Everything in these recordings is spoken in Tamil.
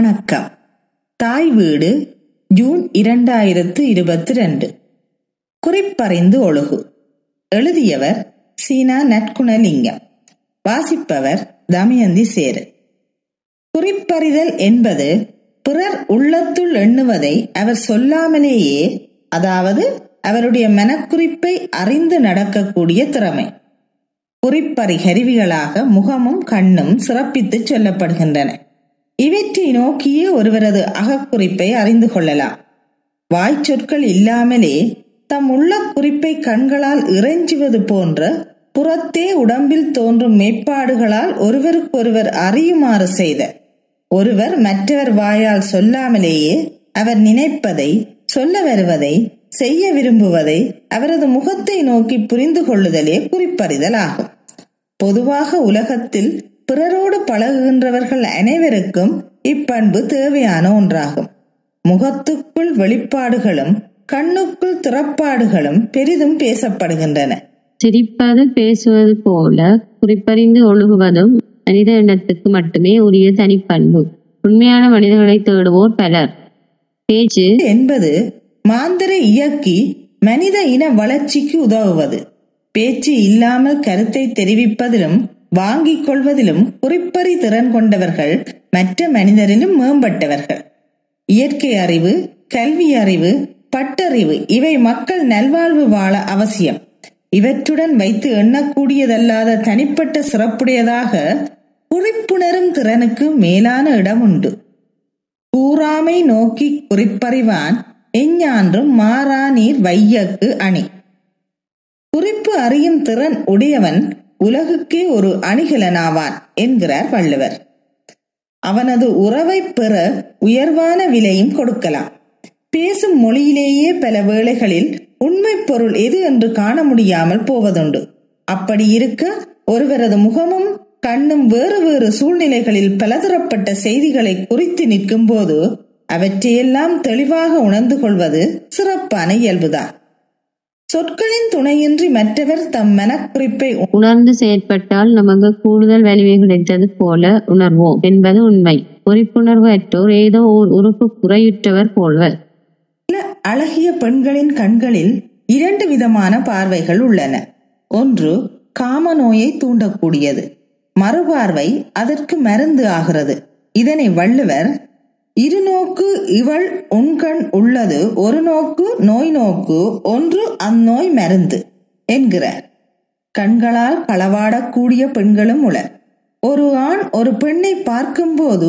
வணக்கம். தாய் வீடு ஜூன் 2022. குறிப்பறிந்து ஒழுகு. எழுதியவர் சி. நற்குணலிங்கம். வாசிப்பவர் தமயந்தி சேரன். குறிப்பறிதல் என்பது பிறர் உள்ளத்துள் எண்ணுவதை அவர் சொல்லாமலேயே, அதாவது அவருடைய மனக்குறிப்பை அறிந்து நடக்கக்கூடிய திறமை. குறிப்பறி கருவிகளாக முகமும் கண்ணும் சிறப்பித்து சொல்லப்படுகின்றன. இவற்றை நோக்கியே ஒருவரது அகக்குறிப்பை அறிந்து கொள்ளலாம். வாய்ச்சொற்கள் இல்லாமலே தம் உள்ள குறிப்பை கண்களால் இறைஞ்சுவது போன்ற புறத்தே உடம்பில் தோன்றும் மேற்பாடுகளால் ஒருவருக்கொருவர் அறியுமாறு செய்த ஒருவர் மற்றவர் வாயால் சொல்லாமலேயே அவர் நினைப்பதை, சொல்ல வருவதை, செய்ய விரும்புவதை அவரது முகத்தை நோக்கி புரிந்து கொள்ளுதலே குறிப்பறிதல் ஆகும். பொதுவாக உலகத்தில் பிறரோடு பழகுகின்றவர்கள் அனைவருக்கும் இப்பண்பு தேவையான ஒன்றாகும். முகத்துக்குள் வெளிப்பாடுகளும் கண்ணுக்குள் திறப்பாடுகளும் பெரிதும் பேசப்படுகின்றன. சிரிப்பது பேசுவது போல குறிப்பறிந்து ஒழுகுவதும் மனித இனத்துக்கு மட்டுமே உரிய தனிப்பண்பு. உண்மையான மனிதர்களை தேடுவோர் பலர். பேச்சு என்பது மாந்தரை இயக்கி மனித இன வளர்ச்சிக்கு உதவுவது. பேச்சு இல்லாமல் கருத்தை தெரிவிப்பதிலும் வாங்கிக் கொள்வதிலும் குறிப்பறி திறன் கொண்டவர்கள் மற்ற மனிதரிலும் மேம்பட்டவர்கள். இயற்கை அறிவு, கல்வி அறிவு, பட்டறிவு இவை மக்கள் நல்வாழ்வு வாழ அவசியம். இவற்றுடன் வைத்து எண்ணக்கூடியதல்லாத தனிப்பட்ட சிறப்புடையதாக குறிப்புணரும் திறனுக்கு மேலான இடம் உண்டு. கூறாமை நோக்கி குறிப்பறிவான் எஞ்ஞான்றும் மாறா நீர் வையக்கு அணி. குறிப்பு அறியும் திறன் உடையவன் உலகுக்கே ஒரு அணிகலனாவான் என்கிறார் வள்ளுவர். அவனது உறவை பெற உயர்வான விலையும் கொடுக்கலாம். பேசும் மொழியிலேயே பல வேளைகளில் உண்மை பொருள் எது என்று காண முடியாமல் போவதுண்டு. அப்படி இருக்க ஒருவரது முகமும் கண்ணும் வேறு வேறு சூழ்நிலைகளில் பலதரப்பட்ட செய்திகளை குறித்து நிற்கும் போது அவற்றையெல்லாம் தெளிவாக உணர்ந்து கொள்வது சிறப்பான இயல்புதான். சொற்களின் துணையின்றி மற்றவர் தம் மனக்குறிப்பை உணர்ந்து செயற்பட்டால் நமக்கு கூடுதல் வலிமை கிடைத்தது போல உணர்வோம் என்பது உண்மை. குறிப்புணர்வு அற்றோர் ஏதோ ஓர் உறுப்பு குறையுற்றவர் போல்வர். சில அழகிய பெண்களின் கண்களில் 2 விதமான பார்வைகள் உள்ளன. ஒன்று காம நோயை தூண்டக்கூடியது, மறுபார்வை அதற்கு மருந்து ஆகிறது. இதனை வள்ளுவர் இருநோக்கு இவள் உண்கண் உள்ளது, ஒரு நோக்கு நோய் நோக்கு, ஒன்று அந்நோய் மருந்து என்கிறார். கண்களால் களவாடக்கூடிய பெண்களும் உளர். ஒரு ஆண் ஒரு பெண்ணை பார்க்கும் போது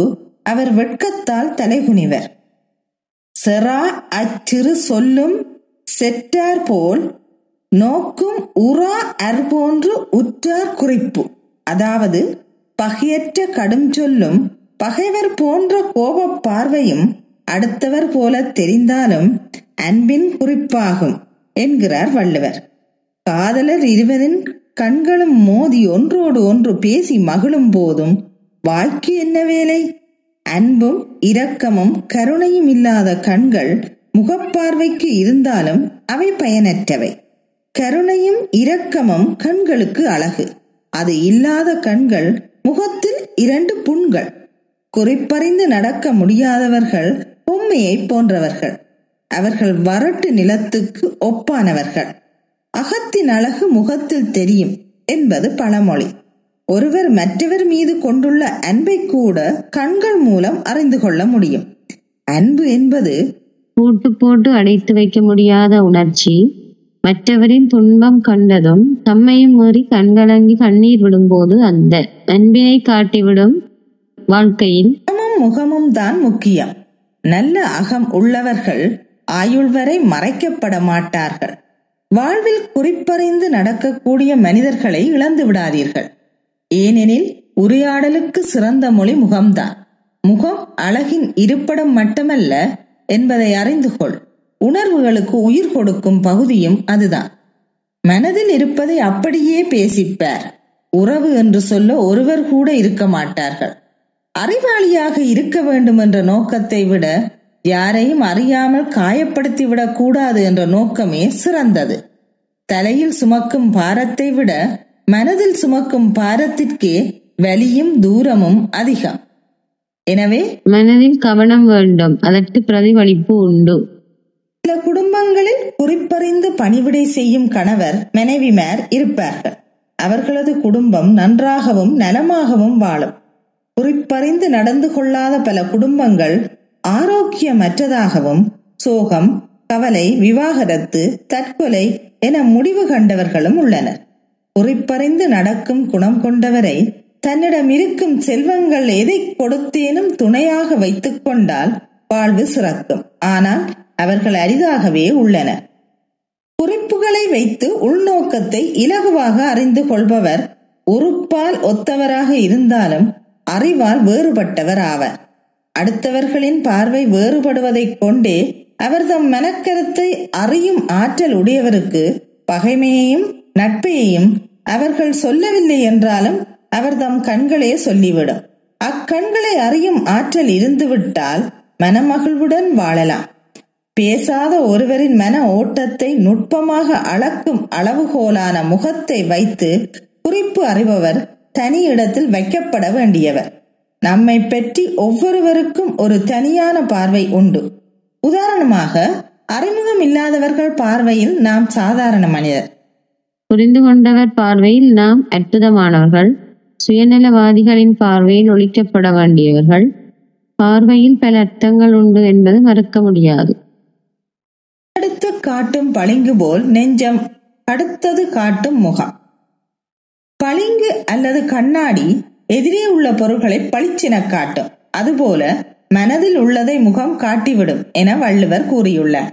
அவர் வெட்கத்தால் தலைகுனிவர். செரா அச்சிறு சொல்லும் செற்றார் போல் நோக்கும் உரா அர் போன்று உற்றார் குறிப்பு, அதாவது பகையற்ற கடும் சொல்லும் பகைவர் போன்ற கோப பார்வையும் அடுத்தவர் போல தெரிந்தாலும் அன்பின் குறிப்பாகும் என்கிறார் வள்ளுவர். காதலர் இருவரின் கண்களும் மோதி ஒன்றோடு ஒன்று பேசி மகிழும் போதும் வாய்க்கு என்ன வேலை? அன்பும் இரக்கமும் கருணையும் இல்லாத கண்கள் முகப்பார்வைக்கு இருந்தாலும் அவை பயனற்றவை. கருணையும் இரக்கமும் கண்களுக்கு அழகு. அது இல்லாத கண்கள் முகத்தில் 2 புண்கள். குறிப்பறிந்து நடக்க முடியாதவர்கள் பொம்மையை போன்றவர்கள். அவர்கள் வறட்டு நிலத்துக்கு ஒப்பானவர்கள். அகத்தின் அழகு முகத்தில் தெரியும் என்பது பழமொழி. ஒருவர் மற்றவர் மீது கொண்டுள்ள அன்பை கூட கண்கள் மூலம் அறிந்து கொள்ள முடியும். அன்பு என்பது போட்டு போட்டு அடைத்து வைக்க முடியாத உணர்ச்சி. மற்றவரின் துன்பம் கண்டதும் தம்மையும் மீறி கண்கலங்கி கண்ணீர் விடும்போது அந்த அன்பினை காட்டிவிடும். வாழ்க்கையில் முகமும் தான் முக்கியம். நல்ல அகம் உள்ளவர்கள் ஆயுள் வரை மறைக்கப்பட மாட்டார்கள். வாழ்வில் குறிப்பறிந்து நடக்கக்கூடிய மனிதர்களை இழந்து விடாதீர்கள். ஏனெனில் உரையாடலுக்கு சிறந்த மொழி முகம்தான். முகம் அழகின் இருப்பிடம் மட்டுமல்ல என்பதை அறிந்து கொள். உணர்வுகளுக்கு உயிர் கொடுக்கும் பகுதியும் அதுதான். மனதில் இருப்பதை அப்படியே பேசிப்பார். உறவு என்று சொல்ல ஒருவர் கூட இருக்க மாட்டார்கள். அறிவாளியாக இருக்க வேண்டும் என்ற நோக்கத்தை விட யாரையும் அறியாமல் காயப்படுத்திவிடக் கூடாது என்ற நோக்கமே சிறந்தது. தலையில் சுமக்கும் பாரத்தை விட மனதில் சுமக்கும் பாரத்திற்கே வலியும் தூரமும் அதிகம். எனவே மனதின் கவனம் வேண்டும், அதற்கு பிரதிபலிப்பு உண்டு. சில குடும்பங்களில் குறிப்பறிந்து பணிவிடை செய்யும் கணவர் மனைவிமார் இருப்பார்கள். அவர்களது குடும்பம் நன்றாகவும் நலமாகவும் வாழும். குறிப்பறிந்து நடந்து கொள்ளாத பல குடும்பங்கள் ஆரோக்கியமற்றதாகவும் சோகம், கவலை, விவாகரத்து, தற்கொலை என முடிவு கண்டவர்களும் உள்ளனர். குறிப்பறிந்து நடக்கும் குணம் கொண்டவரை தன்னிடம் இருக்கும் செல்வங்கள் எதை கொடுத்தேனும் துணையாக வைத்துக் கொண்டால் வாழ்வு சிறக்கும். ஆனால் அவர்கள் அரிதாகவே உள்ளனர். குறிப்புகளை வைத்து உள்நோக்கத்தை இலகுவாக அறிந்து கொள்பவர் உறுப்பால் ஒத்தவராக இருந்தாலும் அறிவால் வேறுபட்டவர் ஆவர். அடுத்தவர்களின் பார்வை வேறுபடுவதை கொண்டே அவர் தம் மனக்கருத்தை அறியும் ஆற்றல் உடையவருக்கு பகைமையையும் நட்பையையும் அவர்கள் சொல்லவில்லை என்றாலும் அவர் தம் கண்களே சொல்லிவிடும். அக்கண்களை அறியும் ஆற்றல் இருந்துவிட்டால் மனமகிழ்வுடன் வாழலாம். பேசாத ஒருவரின் மன ஓட்டத்தை நுட்பமாக அளக்கும் அளவுகோலான முகத்தை வைத்து குறிப்பு அறிபவர் தனி இடத்தில் வைக்கப்பட வேண்டியவர். நம்மை பற்றி ஒவ்வொருவருக்கும் ஒரு தனியான பார்வை உண்டு. உதாரணமாக, அறிமுகம் இல்லாதவர்கள் பார்வையில் நாம் சாதாரண மனிதர், புரிந்து கொண்டவர் பார்வையில் நாம் அற்புதமானவர்கள். சுயநலவாதிகளின் பார்வையில் ஒழிக்கப்பட வேண்டியவர்கள். பார்வையில் பல அர்த்தங்கள் உண்டு என்பது மறுக்க முடியாது. அடுத்து காட்டும் பளிங்கு போல் நெஞ்சம், அடுத்தது காட்டும் முகம். பளிங்கு அல்லது கண்ணாடி எதிரே உள்ள பொருட்களை பளிச்சென காட்டும். அதுபோல மனதில் உள்ளதை முகம் காட்டிவிடும் என வள்ளுவர் கூறியுள்ளார்.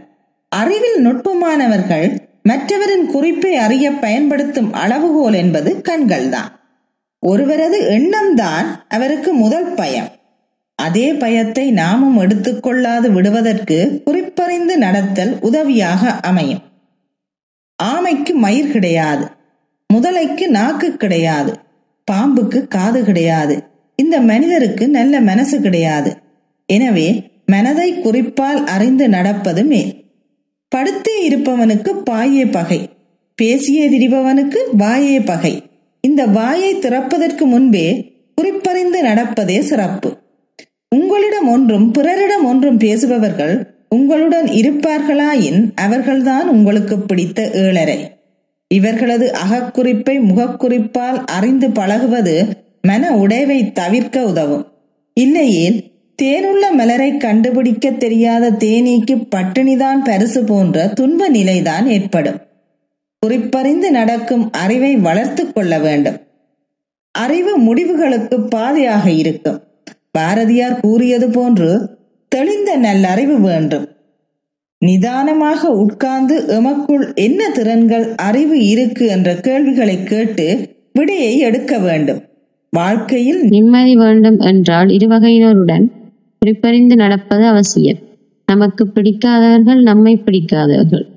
அறிவில் நுட்பமானவர்கள் மற்றவரின் குறிப்பை அறிய பயன்படுத்தும் அளவுகோல் என்பது கண்கள்தான். ஒருவரது எண்ணம்தான் அவருக்கு முதல் பயம். அதே பயத்தை நாமும் எடுத்துக்கொள்ளாது விடுவதற்கு குறிப்பறிந்து நடத்தல் உதவியாக அமையும். ஆமைக்கு மயிர் கிடையாது, முதலைக்கு நாக்கு கிடையாது, பாம்புக்கு காது கிடையாது, இந்த மனிதருக்கு நல்ல மனசு கிடையாது. எனவே மனதை குறிப்பால் அறிந்து நடப்பது மேல். படுத்தே இருப்பவனுக்கு பாயே பகை, பேசியே திரிபவனுக்கு வாயே பகை. இந்த வாயை திறப்பதற்கு முன்பே குறிப்பறிந்து நடப்பதே சிறப்பு. உங்களிடம் ஒன்றும் பிறரிடம் ஒன்றும் பேசுபவர்கள் உங்களுடன் இருப்பார்களாயின் அவர்கள்தான் உங்களுக்கு பிடித்த ஏழரை. இவர்களது அகக்குறிப்பை முகக்குறிப்பால் அறிந்து பழகுவது மன உடைவை தவிர்க்க உதவும். இல்லையேல் தேனுள்ள மலரை கண்டுபிடிக்க தெரியாத தேனீக்கு பட்டினிதான் பரிசு போன்ற துன்ப நிலைதான் ஏற்படும். குறிப்பறிந்து நடக்கும் அறிவை வளர்த்து கொள்ள வேண்டும். அறிவு முடிவுகளுக்கு பாதையாக இருக்கும். பாரதியார் கூறியது போன்று தெளிந்த நல்லறிவு வேண்டும். நிதானமாக உட்கார்ந்து எமக்குள் என்ன திறன்கள், அறிவு இருக்கு என்ற கேள்விகளை கேட்டு விடையை எடுக்க வேண்டும். வாழ்க்கையில் நிம்மதி வேண்டும் என்றால் இருவகையினருடன் குறிப்பறிந்து நடப்பது அவசியம். நமக்கு பிடிக்காதவர்கள் நம்மை பிடிக்காதவர்கள்.